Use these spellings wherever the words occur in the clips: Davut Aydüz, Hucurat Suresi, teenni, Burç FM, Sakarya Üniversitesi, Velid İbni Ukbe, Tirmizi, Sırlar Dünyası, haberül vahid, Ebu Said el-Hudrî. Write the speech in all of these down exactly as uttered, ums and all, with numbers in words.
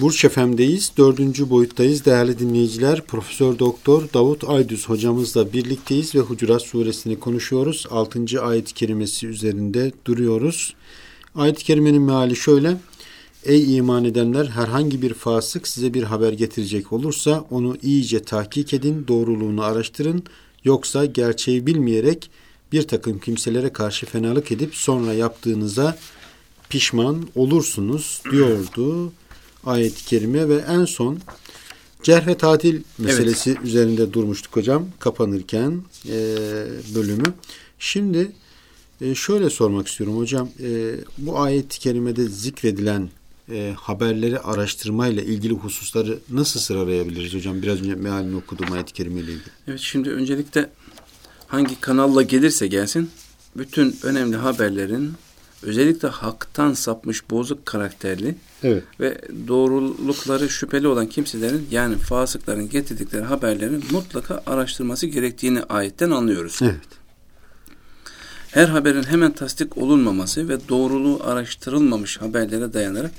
Burç F M'deyiz, dördüncü boyuttayız değerli dinleyiciler. Profesör Doktor Davut Aydüz hocamızla birlikteyiz ve Hucurat Suresini konuşuyoruz. altıncı ayet-i kerimesi üzerinde duruyoruz. Ayet-i kerimenin meali şöyle: Ey iman edenler, herhangi bir fasık size bir haber getirecek olursa onu iyice tahkik edin, doğruluğunu araştırın. Yoksa gerçeği bilmeyerek bir takım kimselere karşı fenalık edip sonra yaptığınıza pişman olursunuz diyordu ayet-i kerime. Ve en son cerh ve tatil meselesi evet. üzerinde durmuştuk hocam kapanırken e, bölümü. Şimdi e, şöyle sormak istiyorum hocam. E, bu ayet-i kerimede zikredilen e, haberleri araştırmayla ilgili hususları nasıl sıralayabiliriz hocam? Biraz önce mealini okuduğum ayet-i kerimeyle ilgili. Evet, şimdi öncelikle hangi kanalla gelirse gelsin bütün önemli haberlerin özellikle haktan sapmış bozuk karakterli evet. ve doğrulukları şüpheli olan kimselerin, yani fasıkların getirdikleri haberlerin mutlaka araştırması gerektiğini ayetten anlıyoruz. Evet. Her haberin hemen tasdik olunmaması ve doğruluğu araştırılmamış haberlere dayanarak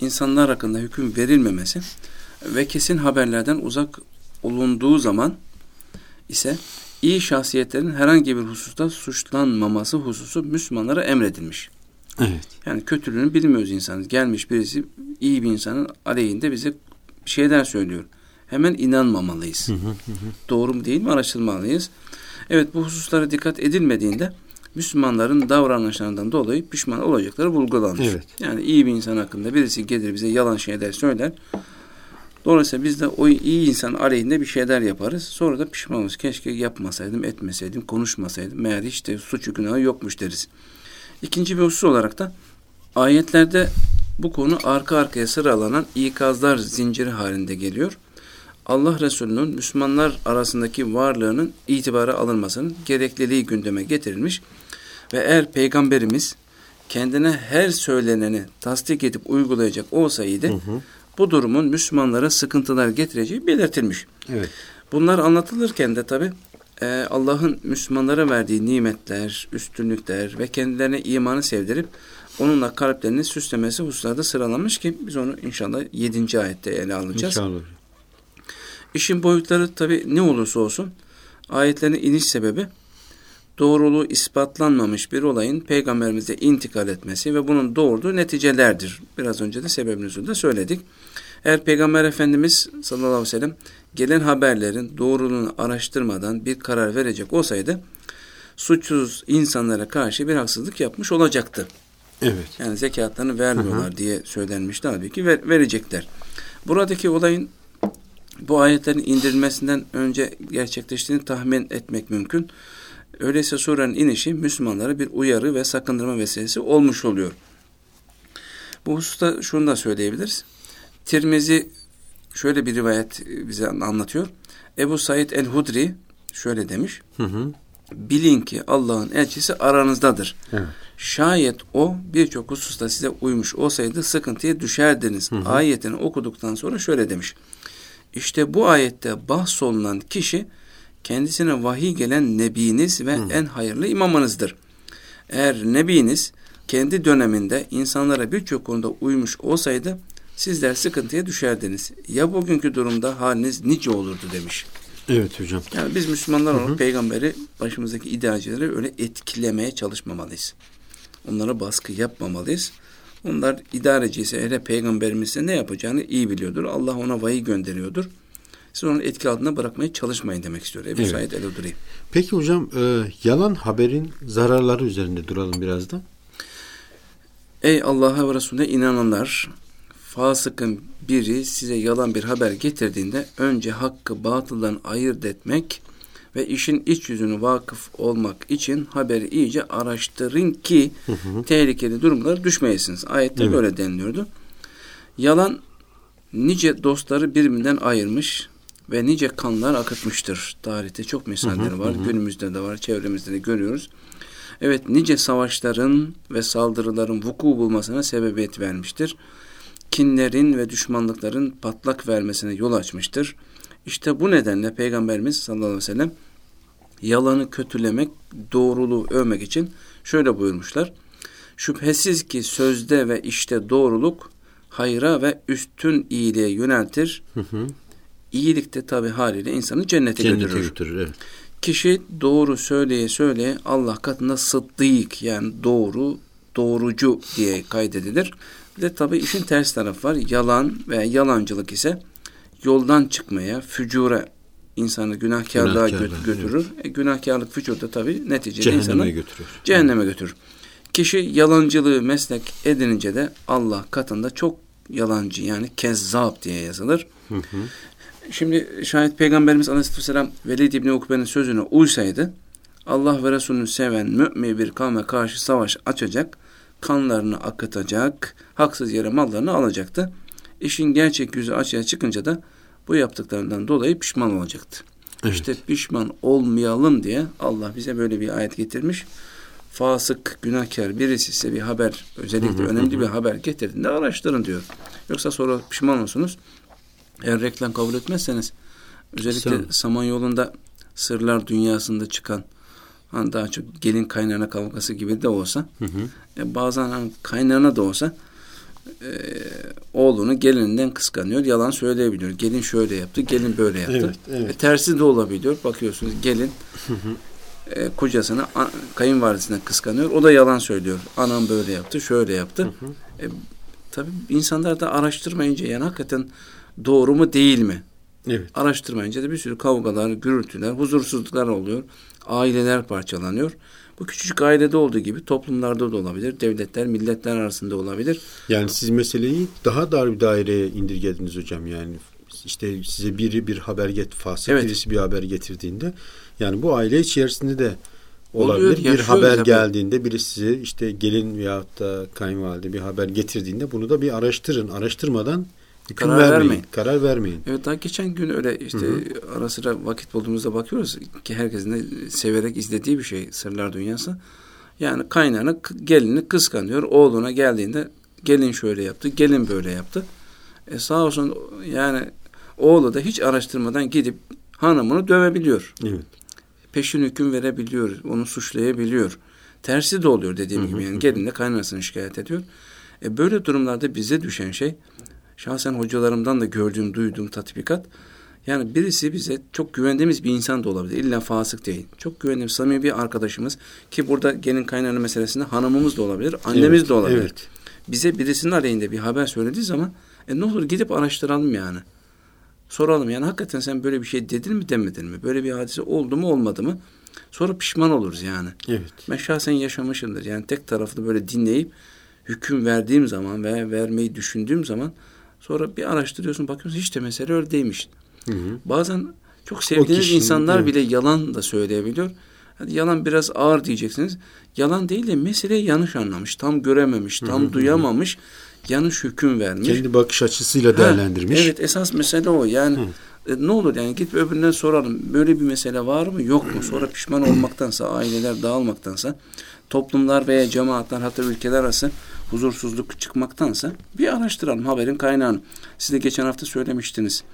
insanlar hakkında hüküm verilmemesi ve kesin haberlerden uzak olunduğu zaman ise iyi şahsiyetlerin herhangi bir hususta suçlanmaması hususu Müslümanlara emredilmiş. Evet. Yani kötülüğünü bilmiyoruz insanız. Gelmiş birisi iyi bir insanın aleyhinde bize şeyler söylüyor. Hemen inanmamalıyız. Hı hı hı. Doğru mu değil mi araştırmalıyız. Evet, bu hususlara dikkat edilmediğinde Müslümanların davranışlarından dolayı pişman olacakları vurgulanmış. Evet. Yani iyi bir insan hakkında birisi gelir bize yalan şeyler söyler. Dolayısıyla biz de o iyi insan aleyhinde bir şeyler yaparız. Sonra da pişmanız. Keşke yapmasaydım, etmeseydim, konuşmasaydım. Meğer hiç de suçu günahı yokmuş deriz. İkinci bir husus olarak da ayetlerde bu konu arka arkaya sıralanan ikazlar zinciri halinde geliyor. Allah Resulü'nün Müslümanlar arasındaki varlığının itibara alınmasının gerekliliği gündeme getirilmiş ve eğer Peygamberimiz kendine her söyleneni tasdik edip uygulayacak olsaydı, hı hı. bu durumun Müslümanlara sıkıntılar getireceği belirtilmiş. Evet. Bunlar anlatılırken de tabii e, Allah'ın Müslümanlara verdiği nimetler, üstünlükler ve kendilerine imanı sevdirip onunla kalplerini süslemesi hususlarda sıralanmış ki biz onu inşallah yedinci ayette ele alacağız. İnşallah. İşin boyutları tabii ne olursa olsun ayetlerin iniş sebebi doğruluğu ispatlanmamış bir olayın Peygamberimize intikal etmesi ve bunun doğurduğu neticelerdir. Biraz önce de sebebimizi de söyledik. Eğer Peygamber Efendimiz sallallahu aleyhi ve sellem gelen haberlerin doğruluğunu araştırmadan bir karar verecek olsaydı suçsuz insanlara karşı bir haksızlık yapmış olacaktı. Evet. Yani zekatlarını vermiyorlar hı hı. diye söylenmişti. Tabii ki ver, verecekler. Buradaki olayın bu ayetlerin indirilmesinden önce gerçekleştiğini tahmin etmek mümkün. Öyleyse surenin inişi Müslümanlara bir uyarı ve sakındırma vesilesi olmuş oluyor. Bu hususta şunu da söyleyebiliriz. Tirmizi şöyle bir rivayet bize anlatıyor. Ebu Said el-Hudrî şöyle demiş. Hı hı. Bilin ki Allah'ın elçisi aranızdadır. Evet. Şayet o birçok hususta size uymuş olsaydı sıkıntıya düşerdiniz. Hı hı. Ayetini okuduktan sonra şöyle demiş. İşte bu ayette bahsolunan kişi kendisine vahiy gelen nebiniz ve hmm. en hayırlı imamınızdır. Eğer nebiniz kendi döneminde insanlara birçok konuda uymuş olsaydı sizler sıkıntıya düşerdiniz. Ya bugünkü durumda haliniz nice olurdu demiş. Evet hocam. Yani biz Müslümanlar olarak peygamberi, başımızdaki idealcileri öyle etkilemeye çalışmamalıyız. Onlara baskı yapmamalıyız. Onlar idareciyse hele peygamberimizse ne yapacağını iyi biliyordur. Allah ona vahiy gönderiyordur. Siz onu etki altında bırakmaya çalışmayın demek istiyor Ebu evet. Said el-Hudrî. Peki hocam e, yalan haberin zararları üzerinde duralım biraz da. Ey Allah'a ve Resulüne inananlar, fasıkın biri size yalan bir haber getirdiğinde önce hakkı batıldan ayırt etmek ve işin iç yüzünü vakıf olmak için haberi iyice araştırın ki hı hı. tehlikeli durumlara düşmeyesiniz. Ayette evet. böyle deniliyordu. Yalan nice dostları birbirinden ayırmış ve nice kanlar akıtmıştır. Tarihte çok misalleri var. Hı hı. Günümüzde de var. Çevremizde de görüyoruz. Evet, nice savaşların ve saldırıların vuku bulmasına sebebiyet vermiştir. Kinlerin ve düşmanlıkların patlak vermesine yol açmıştır. İşte bu nedenle Peygamberimiz sallallahu aleyhi ve sellem yalanı kötülemek, doğruluğu övmek için şöyle buyurmuşlar. Şüphesiz ki sözde ve işte doğruluk hayra ve üstün iyiliğe yöneltir. Hı hı. İyilik de tabii haliyle insanı cennete, cennete götürür. götürür evet. Kişi doğru söyleye söyleye Allah katında sıddık, yani doğru, doğrucu diye kaydedilir. Ve tabii işin ters tarafı var. Yalan veya yalancılık ise yoldan çıkmaya, fücura, insanı günahkarlığa Günahkarlık, götürür. Evet. E, günahkarlık, fücur da tabii neticede cehenneme insanı götürür. cehenneme evet. götürür. Kişi yalancılığı meslek edinince de Allah katında çok yalancı, yani kezzap diye yazılır. Hı hı. Şimdi şayet Peygamberimiz Aleyhisselam Velid İbni Ukbe'nin sözüne uysaydı, Allah ve Resulünü seven mümin bir kavme karşı savaş açacak, kanlarını akıtacak, haksız yere mallarını alacaktı. İşin gerçek yüzü açığa çıkınca da bu yaptıklarından dolayı pişman olacaktı. Evet. İşte pişman olmayalım diye Allah bize böyle bir ayet getirmiş. Fasık, günahkar birisi size bir haber, özellikle hı hı, önemli hı. bir haber getirdiğinde araştırın diyor. Yoksa sonra pişman olursunuz. Eğer reklam kabul etmezseniz, özellikle Sen... Samanyolu'nda Sırlar Dünyası'nda çıkan, hani daha çok gelin kaynana kavgası gibi de olsa, hı hı. E, bazen hani kaynana da olsa e, oğlunu gelininden kıskanıyor, yalan söyleyebiliyor. Gelin şöyle yaptı, gelin böyle yaptı. Evet, evet. E, tersi de olabiliyor. Bakıyorsunuz gelin hı hı. E, kocasını, kayınvalidesine kıskanıyor. O da yalan söylüyor. Anam böyle yaptı, şöyle yaptı. Hı hı. E, tabii insanlar da araştırmayınca, yani hakikaten doğru mu değil mi? Evet. Araştırmayınca da bir sürü kavgalar, gürültüler, huzursuzluklar oluyor. Aileler parçalanıyor. Bu küçücük ailede olduğu gibi toplumlarda da olabilir. Devletler, milletler arasında olabilir. Yani siz meseleyi daha dar bir daireye indirgediniz hocam. Yani işte size biri bir haber get, fasık evet. birisi bir haber getirdiğinde, yani bu aile içerisinde de olabilir. Oluyor, bir haber tabii. geldiğinde biri size işte gelin veyahut da kayınvalide bir haber getirdiğinde bunu da bir araştırın. Araştırmadan Karar vermeyin, vermeyin. Karar vermeyin. Evet, daha geçen gün öyle işte hı hı. ara sıra vakit bulduğumuzda bakıyoruz ki herkesin de severek izlediği bir şey Sırlar Dünyası. Yani kaynağını, gelini kıskanıyor. Oğluna geldiğinde gelin şöyle yaptı, gelin böyle yaptı. E sağ olsun, yani oğlu da hiç araştırmadan gidip hanımını dövebiliyor. Evet. Peşin hüküm verebiliyor, onu suçlayabiliyor. Tersi de oluyor dediğim hı hı. gibi, yani gelin de kaynanasını şikayet ediyor. E böyle durumlarda bize düşen şey, şahsen hocalarımdan da gördüğüm, duyduğum tatbikat, yani birisi bize çok güvendiğimiz bir insan da olabilir. İlla fasık değil. Çok güvendiğimiz, samimi bir arkadaşımız, ki burada gelin kaynana meselesinde hanımımız da olabilir, annemiz evet, de olabilir. Evet. Bize birisinin aleyhinde bir haber söylediği zaman e, ne olur gidip araştıralım yani. Soralım yani, hakikaten sen böyle bir şey dedin mi demedin mi? Böyle bir hadise oldu mu olmadı mı? Sonra pişman oluruz yani. Evet. Ben şahsen yaşamışımdır. Yani tek taraflı böyle dinleyip hüküm verdiğim zaman veya vermeyi düşündüğüm zaman, sonra bir araştırıyorsun, bakıyorsun hiç de mesele öyle değilmiş. Hı hı. Bazen çok sevdiğiniz kişinin, insanlar evet. bile yalan da söyleyebiliyor. Yani yalan biraz ağır diyeceksiniz. Yalan değil de meseleyi yanlış anlamış, tam görememiş, tam hı hı. duyamamış, yanlış hüküm vermiş. Kendi bakış açısıyla değerlendirmiş. Ha, evet, esas mesele o. Yani e, ne olur yani git öbüründen soralım. Böyle bir mesele var mı yok mu? Sonra pişman olmaktansa, aileler dağılmaktansa, toplumlar veya cemaatler, hatta ülkeler arası huzursuzluk çıkmaktansa bir araştıralım haberin kaynağını. Siz de geçen hafta söylemiştiniz.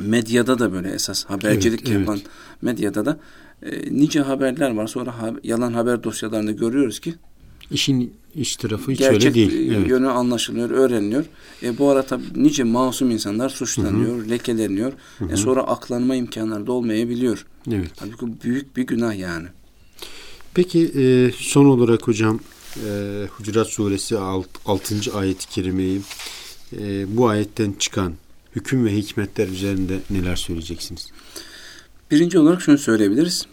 Medyada da böyle esas habercilik evet, yapan evet. medyada da e, nice haberler var. Sonra ha, yalan haber dosyalarında görüyoruz ki işin iç tarafı hiç öyle değil. Gerçek yönü evet. anlaşılıyor, öğreniliyor. E, bu arada nice masum insanlar suçlanıyor, Hı-hı. lekeleniyor. Hı-hı. E, sonra aklanma imkanları da olmayabiliyor. Evet. Halbuki büyük bir günah yani. Peki e, son olarak hocam e, Hucurat Suresi altıncı ayet-i kerimeyi e, bu ayetten çıkan hüküm ve hikmetler üzerinde neler söyleyeceksiniz? Birinci olarak şunu söyleyebiliriz.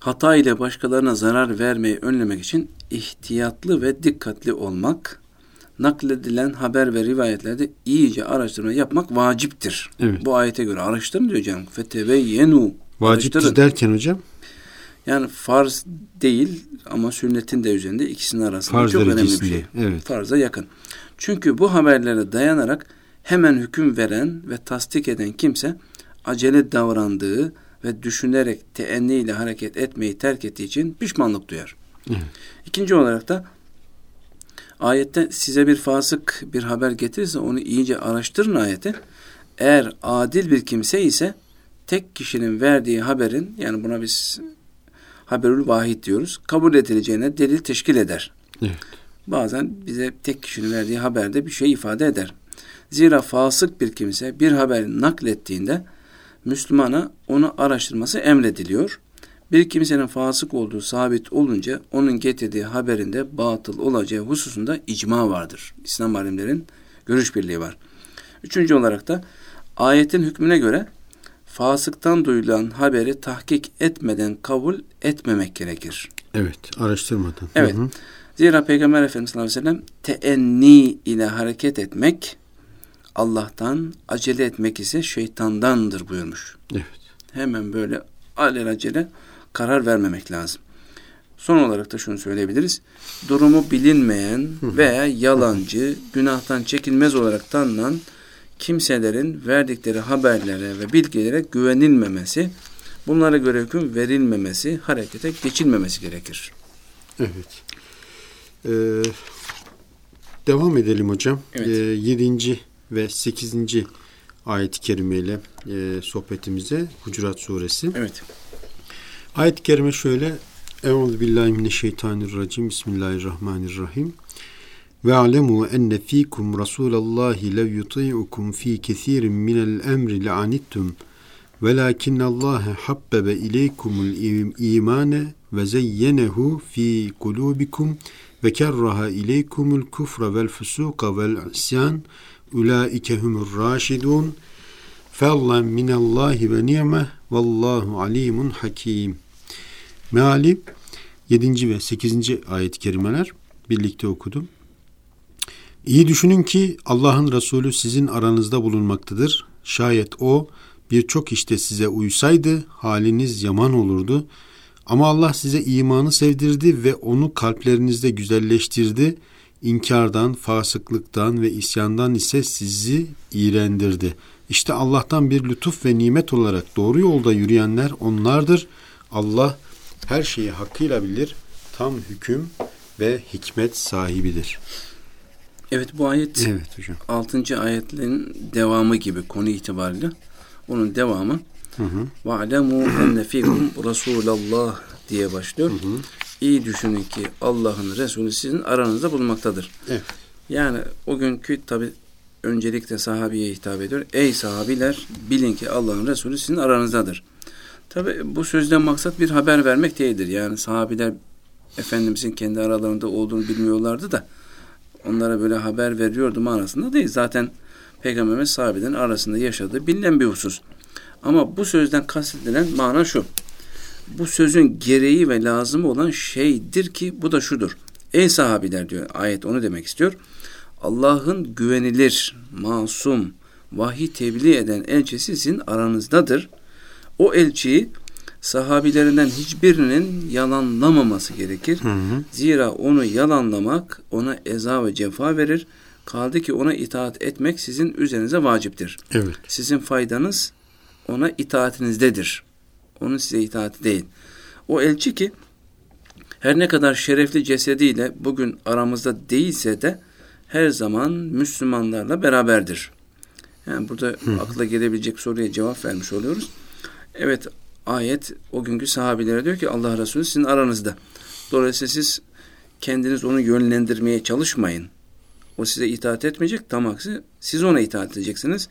Hata ile başkalarına zarar vermeyi önlemek için ihtiyatlı ve dikkatli olmak, nakledilen haber ve rivayetlerde iyice araştırma yapmak vaciptir. Evet. Bu ayete göre araştırın diyor hocam. Fetebeyyenu. Vaciptir derken hocam? Yani farz değil ama sünnetin de üzerinde, ikisinin arasında farz çok önemli bir şey. Evet. Farza yakın. Çünkü bu haberlere dayanarak hemen hüküm veren ve tasdik eden kimse acele davrandığı ve düşünerek teenni ile hareket etmeyi terk ettiği için pişmanlık duyar. Evet. İkinci olarak da ayette size bir fasık bir haber getirirse onu iyice araştırın ayeti. Eğer adil bir kimse ise tek kişinin verdiği haberin, yani buna biz haberül vahid diyoruz, kabul edileceğine delil teşkil eder. Evet. bazen bize tek kişinin verdiği haberde bir şey ifade eder. Zira fasık bir kimse bir haberi naklettiğinde Müslümana onu araştırması emrediliyor. Bir kimsenin fasık olduğu sabit olunca onun getirdiği haberin de batıl olacağı hususunda icma vardır. İslam alimlerin görüş birliği var. Üçüncü olarak da ayetin hükmüne göre fasıktan duyulan haberi tahkik etmeden kabul etmemek gerekir. Evet, araştırmadan. Evet. Hı hı. Zira Peygamber Efendimiz sallallahu aleyhi ve sellem teenni ile hareket etmek Allah'tan, acele etmek ise şeytandandır buyurmuş. Evet. Hemen böyle alelacele karar vermemek lazım. Son olarak da şunu söyleyebiliriz. Durumu bilinmeyen veya yalancı, günahtan çekinmez olarak tanınan kimselerin verdikleri haberlere ve bilgilere güvenilmemesi, bunlara göre hüküm verilmemesi, harekete geçilmemesi gerekir. Evet. Ee, devam edelim hocam. Evet. Ee, yedinci ve sekizinci ayet-i kerimeyle e, sohbetimize Hucurat Suresi. Evet. Ayet-i kerime şöyle: Euzubillahimineşşeytanirracim. Bismillahirrahmanirrahim. Ve alemu enne fikum rasulallahi lev yuti'ukum fi kethirin minel emri le'anittum velakinnallaha habbebe ileykumul imane ve zeyyenehu fi kulubikum ve kerraha ileykumul kufra vel fusuqa vel isyan ulaike humur raşidun fellem minallahi ve ni'me vallahu alimun hakim. Meali yedinci ve sekizinci ayet-i kerimeler, birlikte okudum. İyi düşünün ki Allah'ın Resulü sizin aranızda bulunmaktadır. Şayet o birçok işte size uysaydı haliniz yaman olurdu. Ama Allah size imanı sevdirdi ve onu kalplerinizde güzelleştirdi. İnkardan, fasıklıktan ve isyandan ise sizi iğrendirdi. İşte Allah'tan bir lütuf ve nimet olarak doğru yolda yürüyenler onlardır. Allah her şeyi hakkıyla bilir, tam hüküm ve hikmet sahibidir. Evet, bu ayet evet, hocam. altıncı ayetlerin devamı gibi konu itibariyle. Onun devamı ve alemu enne fikum Resulallah diye başlıyor. Hı hı. İyi düşünün ki Allah'ın Resulü sizin aranızda bulunmaktadır. Evet. Yani o günkü tabi öncelikle sahabeye hitap ediyor. Ey sahabiler, bilin ki Allah'ın Resulü sizin aranızdadır. Tabi bu sözden maksat bir haber vermek değildir. Yani sahabiler Efendimizin kendi aralarında olduğunu bilmiyorlardı da onlara böyle haber veriyordu manasında değil. Zaten Peygamberimiz sahabeden arasında yaşadığı bilinen bir husus. Ama bu sözden kastedilen mana şu: bu sözün gereği ve lazım olan şeydir ki bu da şudur. Ey sahabiler diyor, ayet onu demek istiyor. Allah'ın güvenilir, masum, vahiy tebliğ eden elçisi sizin aranızdadır. O elçiyi sahabilerinden hiçbirinin yalanlamaması gerekir. Hı hı. Zira onu yalanlamak ona eza ve cefa verir. Kaldı ki ona itaat etmek sizin üzerinize vaciptir. Evet. Sizin faydanız ona itaatinizdedir. Onun size itaati değil. O elçi ki her ne kadar şerefli cesediyle bugün aramızda değilse de her zaman Müslümanlarla beraberdir. Yani burada hı. akla gelebilecek soruya cevap vermiş oluyoruz. Evet, ayet o günkü sahabilere diyor ki Allah Resulü sizin aranızda. Dolayısıyla siz kendiniz onu yönlendirmeye çalışmayın. O size itaat etmeyecek, tam aksi siz ona itaat edeceksiniz.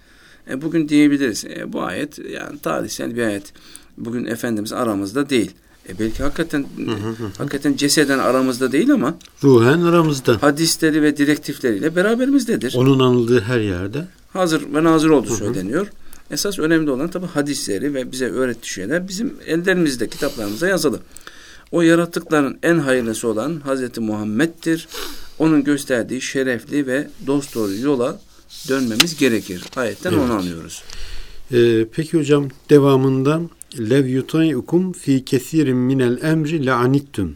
E, bugün diyebiliriz e, bu ayet yani tarihsel bir ayet. Bugün Efendimiz aramızda değil. E, belki hakikaten hı hı hı. hakikaten ceseden aramızda değil ama ruhen aramızda. Hadisleri ve direktifleriyle beraberimizdedir. Onun anıldığı her yerde hazır ve nazır olduğu söyleniyor. Esas önemli olan tabii hadisleri ve bize öğrettiği şeyler bizim ellerimizde, kitaplarımızda yazılı. O yarattıkların en hayırlısı olan Hazreti Muhammed'dir. Onun gösterdiği şerefli ve dosdoğru yola dönmemiz gerekir. Ayetten evet. onu anlıyoruz. Ee, peki hocam, devamında lev yutayukum fi kesirin minel emri le'anittum.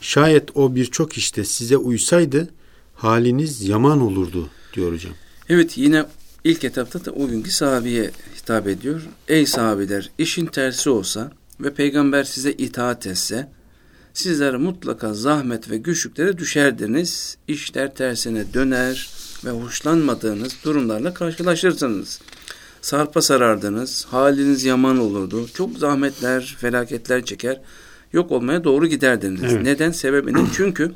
Şayet o birçok işte size uysaydı haliniz yaman olurdu diyor hocam. Evet, yine İlk etapta da o günkü sahabeye hitap ediyor. Ey sahabeler, işin tersi olsa ve peygamber size itaat etse sizler mutlaka zahmet ve güçlüklere düşerdiniz. İşler tersine döner ve hoşlanmadığınız durumlarla karşılaşırsınız. Sarpa sarardınız, haliniz yaman olurdu. Çok zahmetler, felaketler çeker, yok olmaya doğru giderdiniz. Evet. Neden? Sebebini çünkü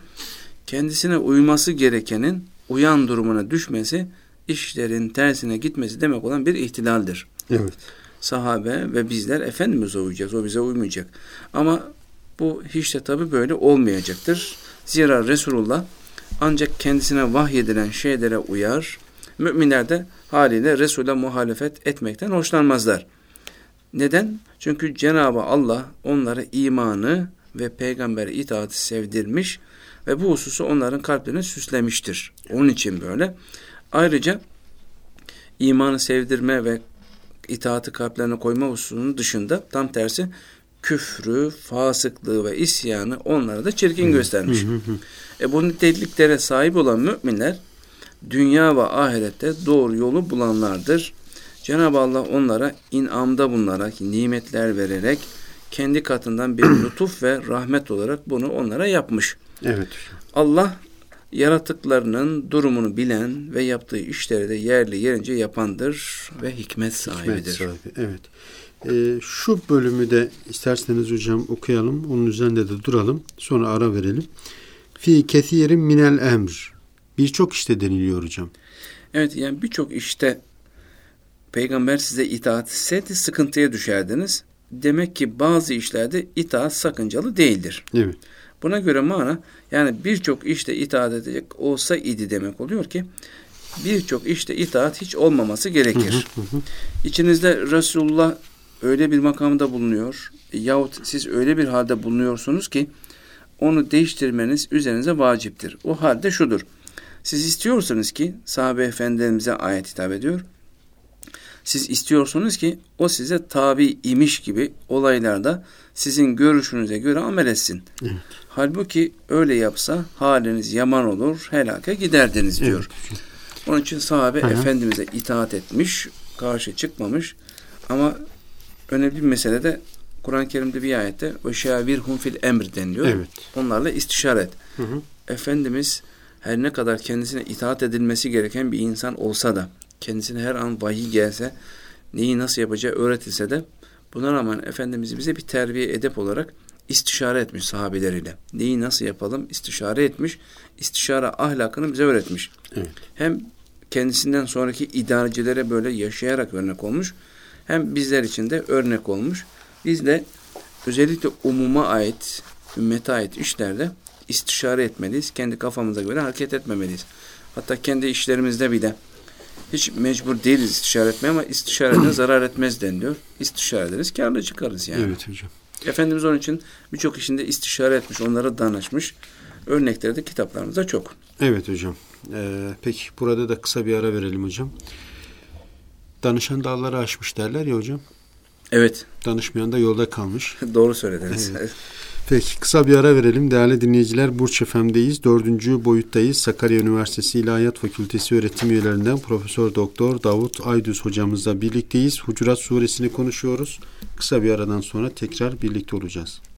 kendisine uyması gerekenin uyan durumuna düşmesi, işlerin tersine gitmesi demek olan bir ihtilaldir. Evet. Sahabe ve bizler Efendimiz'e uyacağız, o bize uymayacak. Ama bu hiç de tabii böyle olmayacaktır. Zira Resulullah ancak kendisine vahyedilen şeylere uyar. Müminler de haliyle Resul'e muhalefet etmekten hoşlanmazlar. Neden? Çünkü Cenab-ı Allah onlara imanı ve peygambere itaati sevdirmiş ve bu hususu onların kalplerine süslemiştir. Onun için böyle. Ayrıca imanı sevdirme ve itaati kalplerine koyma hususunun dışında tam tersi küfrü, fasıklığı ve isyanı onlara da çirkin göstermiş. e bu niteliklere sahip olan müminler dünya ve ahirette doğru yolu bulanlardır. Cenab-ı Allah onlara inamda bulunarak, nimetler vererek kendi katından bir lütuf ve rahmet olarak bunu onlara yapmış. Evet. Allah yaratıklarının durumunu bilen ve yaptığı işleri de yerli yerince yapandır ve hikmet sahibidir. Hikmet sahibi, evet. Ee, şu bölümü de isterseniz hocam okuyalım. Onun üzerinde de duralım. Sonra ara verelim. Fi kesirin minel emr. Birçok işte deniliyor hocam. Evet, yani birçok işte peygamber size itaat etseydi sıkıntıya düşerdiniz. Demek ki bazı işlerde itaat sakıncalı değildir. Evet. Buna göre mana, yani birçok işte itaat edecek olsa idi demek oluyor ki birçok işte itaat hiç olmaması gerekir. Hı hı hı. İçinizde Resulullah öyle bir makamda bulunuyor yahut siz öyle bir halde bulunuyorsunuz ki onu değiştirmeniz üzerinize vaciptir. O halde şudur. Siz istiyorsunuz ki, sahabe efendilerimize ayet hitap ediyor. Siz istiyorsunuz ki o size tabi imiş gibi olaylarda sizin görüşünüze göre amel etsin. Evet. Halbuki öyle yapsa haliniz yaman olur, helaka giderdiniz diyor. Evet. Onun için sahabe Aha. Efendimiz'e itaat etmiş, karşı çıkmamış. Ama önemli bir mesele de Kur'an-ı Kerim'de bir ayette وَشَاوِرْهُمْ فِي الْاَمْرِ deniliyor. Evet. Onlarla istişare et. Hı hı. Efendimiz her ne kadar kendisine itaat edilmesi gereken bir insan olsa da, kendisine her an vahiy gelse, neyi nasıl yapacağı öğretilse de buna rağmen Efendimiz bize bir terbiye edep olarak istişare etmiş sahabeleriyle. Neyi nasıl yapalım istişare etmiş, istişare ahlakını bize öğretmiş. Evet. Hem kendisinden sonraki idarecilere böyle yaşayarak örnek olmuş, hem bizler için de örnek olmuş. Biz de özellikle umuma ait, ümmete ait işlerde istişare etmeliyiz. Kendi kafamıza göre hareket etmemeliyiz. Hatta kendi işlerimizde bile hiç mecbur değiliz istişare etmeye ama istişareden zarar etmez deniliyor. İstişare ederiz, kârlı çıkarız yani. Evet hocam. Efendimiz onun için birçok işinde istişare etmiş, onlara danışmış. Örnekleri de kitaplarımızda çok. Evet hocam. Ee, peki burada da kısa bir ara verelim hocam. Danışan dağları aşmış derler ya hocam. Evet. Danışmayan da yolda kalmış. Doğru söylediniz. Evet. Peki kısa bir ara verelim. Değerli dinleyiciler, Burç F M'deyiz. Dördüncü boyuttayız. Sakarya Üniversitesi İlahiyat Fakültesi öğretim üyelerinden Profesör Doktor Davut Aydüz hocamızla birlikteyiz. Hucurat Suresini konuşuyoruz. Kısa bir aradan sonra tekrar birlikte olacağız.